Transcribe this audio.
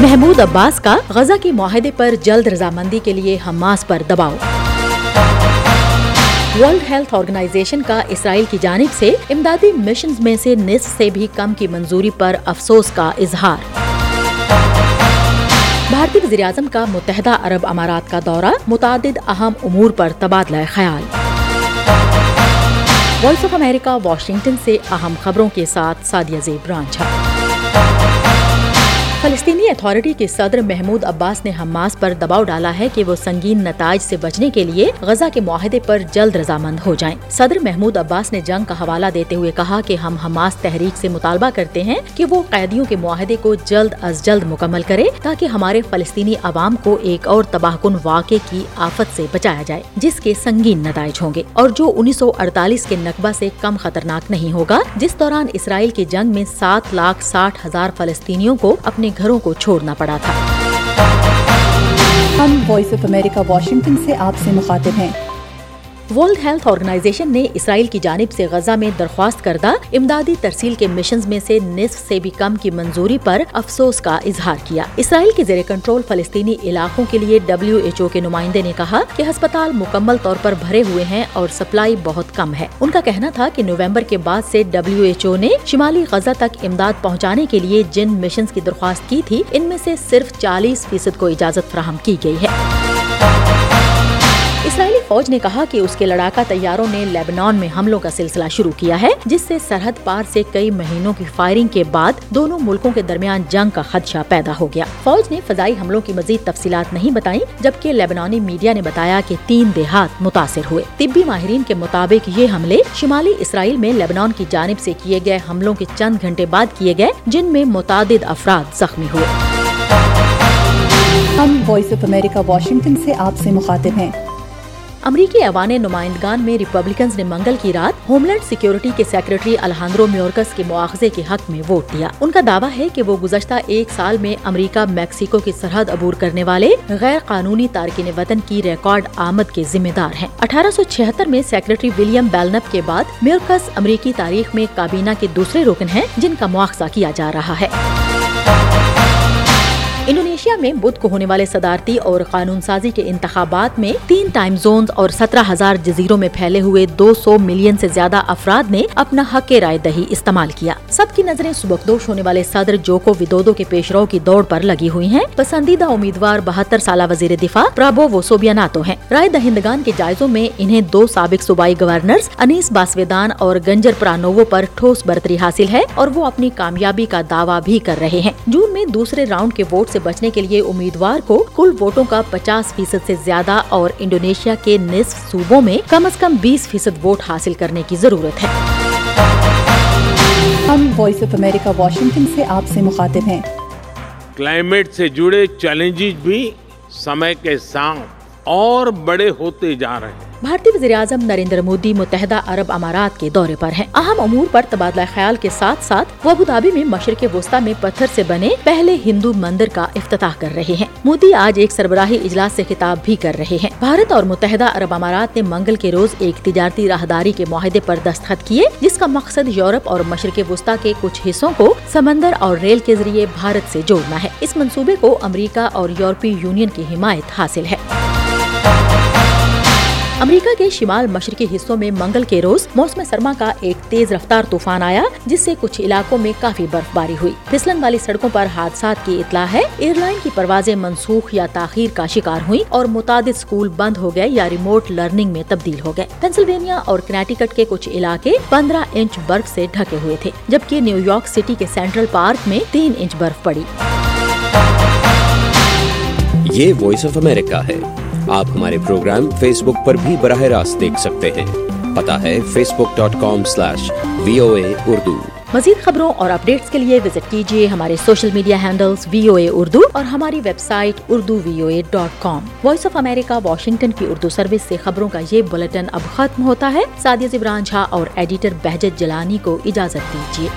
محمود عباس کا غزہ کے معاہدے پر جلد رضامندی کے لیے حماس پر دباؤ۔ ورلڈ ہیلتھ آرگنائزیشن کا اسرائیل کی جانب سے امدادی مشنز میں سے نصف سے بھی کم کی منظوری پر افسوس کا اظہار۔ بھارتی وزیر اعظم کا متحدہ عرب امارات کا دورہ، متعدد اہم امور پر تبادلہ خیال۔ وائس آف امریکہ واشنگٹن سے اہم خبروں کے ساتھ سعدیہ زیب رانجھا۔ فلسطینی اتھارٹی کے صدر محمود عباس نے حماس پر دباؤ ڈالا ہے کہ وہ سنگین نتائج سے بچنے کے لیے غزہ کے معاہدے پر جلد رضامند ہو جائیں۔ صدر محمود عباس نے جنگ کا حوالہ دیتے ہوئے کہا کہ ہم حماس تحریک سے مطالبہ کرتے ہیں کہ وہ قیدیوں کے معاہدے کو جلد از جلد مکمل کرے تاکہ ہمارے فلسطینی عوام کو ایک اور تباہ کن واقعے کی آفت سے بچایا جائے، جس کے سنگین نتائج ہوں گے اور جو 1948 کے نکبہ سے کم خطرناک نہیں ہوگا، جس دوران اسرائیل کی جنگ میں 7,60,000 فلسطینیوں کو اپنے گھروں کو چھوڑنا پڑا تھا۔ ہم وائس آف امریکہ واشنگٹن سے آپ سے مخاطب ہیں۔ ورلڈ ہیلتھ آرگنائزیشن نے اسرائیل کی جانب سے غزہ میں درخواست کردہ امدادی ترسیل کے مشنز میں سے نصف سے بھی کم کی منظوری پر افسوس کا اظہار کیا۔ اسرائیل کے زیر کنٹرول فلسطینی علاقوں کے لیے WHO کے نمائندے نے کہا کہ ہسپتال مکمل طور پر بھرے ہوئے ہیں اور سپلائی بہت کم ہے۔ ان کا کہنا تھا کہ نومبر کے بعد سے WHO نے شمالی غزہ تک امداد پہنچانے کے لیے جن مشنز کی درخواست کی تھی، ان میں سے صرف 40% کو اجازت فراہم کی گئی ہے۔ اسرائیلی فوج نے کہا کہ اس کے لڑاکا طیاروں نے لیبنان میں حملوں کا سلسلہ شروع کیا ہے، جس سے سرحد پار سے کئی مہینوں کی فائرنگ کے بعد دونوں ملکوں کے درمیان جنگ کا خدشہ پیدا ہو گیا۔ فوج نے فضائی حملوں کی مزید تفصیلات نہیں بتائیں، جبکہ لیبنانی میڈیا نے بتایا کہ 3 دیہات متاثر ہوئے۔ طبی ماہرین کے مطابق یہ حملے شمالی اسرائیل میں لیبنان کی جانب سے کیے گئے حملوں کے چند گھنٹے بعد کیے گئے، جن میں متعدد افراد زخمی ہوئے۔ ہم وائس آف امریکہ واشنگٹن سے آپ سے مخاطب ہیں۔ امریکی ایوان نمائندگان میں ریپبلکنز نے منگل کی رات ہوم لینڈ سیکیورٹی کے سیکرٹری الہاندرو میورکس کے مواخذے کے حق میں ووٹ دیا۔ ان کا دعویٰ ہے کہ وہ گزشتہ 1 سال میں امریکہ میکسیکو کی سرحد عبور کرنے والے غیر قانونی تارکین وطن کی ریکارڈ آمد کے ذمہ دار ہیں۔ 1876 میں سیکرٹری ولیم بیلنپ کے بعد میورکس امریکی تاریخ میں کابینہ کے دوسرے رکن ہیں جن کا مواخذہ کیا جا رہا ہے۔ انڈونیشیا میں بدھ کو ہونے والے صدارتی اور قانون سازی کے انتخابات میں 3 ٹائم زونز اور 17,000 جزیروں میں پھیلے ہوئے 200 ملین سے زیادہ افراد نے اپنا حق رائے دہی استعمال کیا۔ سب کی نظریں سبکدوش ہونے والے صدر جوکو ویدودو کے پیش رو کی دوڑ پر لگی ہوئی ہیں۔ پسندیدہ امیدوار 72 سالہ وزیر دفاع پرابو و سوبیا ناتو ہیں۔ رائے دہندگان کے جائزوں میں انہیں 2 سابق صوبائی گورنرز انیس باسویدان اور گنجر پرانو پر ٹھوس برتری حاصل ہے اور وہ اپنی کامیابی کا دعویٰ بھی کر رہے ہیں۔ جون میں دوسرے راؤنڈ کے ووٹ سے بچنے کے لیے امیدوار کو کل ووٹوں کا 50% سے زیادہ اور انڈونیشیا کے نصف صوبوں میں کم از کم 20% ووٹ حاصل کرنے کی ضرورت ہے۔ ہم وائس آف امریکہ واشنگٹن سے آپ سے مخاطب ہیں۔ کلائمیٹ سے جڑے چیلنجز بھی سمے کے ساتھ اور بڑے ہوتے جا رہے ہیں۔ بھارتی وزیر اعظم نریندر مودی متحدہ عرب امارات کے دورے پر ہیں۔ اہم امور پر تبادلہ خیال کے ساتھ ساتھ وہ ابوظہبی میں مشرق وسطی میں پتھر سے بنے پہلے ہندو مندر کا افتتاح کر رہے ہیں۔ مودی آج ایک سربراہی اجلاس سے خطاب بھی کر رہے ہیں۔ بھارت اور متحدہ عرب امارات نے منگل کے روز ایک تجارتی راہداری کے معاہدے پر دستخط کیے، جس کا مقصد یورپ اور مشرق وسطی کے کچھ حصوں کو سمندر اور ریل کے ذریعے بھارت سے جوڑنا ہے۔ اس منصوبے کو امریکہ اور یورپی یونین کی حمایت حاصل ہے۔ امریکہ کے شمال مشرقی حصوں میں منگل کے روز موسم سرما کا ایک تیز رفتار طوفان آیا، جس سے کچھ علاقوں میں کافی برف باری ہوئی۔ پھسلن والی سڑکوں پر حادثات کی اطلاع ہے۔ ایئر لائن کی پروازیں منسوخ یا تاخیر کا شکار ہوئیں اور متعدد اسکول بند ہو گئے یا ریموٹ لرننگ میں تبدیل ہو گئے۔ پینسلوینیا اور کنیٹیکٹ کے کچھ علاقے 15 انچ برف سے ڈھکے ہوئے تھے، جبکہ نیو یارک سٹی کے سینٹرل پارک میں 3 انچ برف پڑی۔ یہ وائس آف امریکہ ہے۔ آپ ہمارے پروگرام فیس بک پر بھی براہ راست دیکھ سکتے ہیں۔ پتہ ہے facebook.com/VOA Urdu۔ مزید خبروں اور اپڈیٹس کے لیے وزٹ کیجیے ہمارے social media handles VOA Urdu اور ہماری website urduvoa.com۔ Voice of America Washington کی اردو سروس سے خبروں کا یہ بلٹن اب ختم ہوتا ہے۔ سعدیہ زیب رانجھا اور ایڈیٹر بہجت جلانی کو اجازت دیجیے۔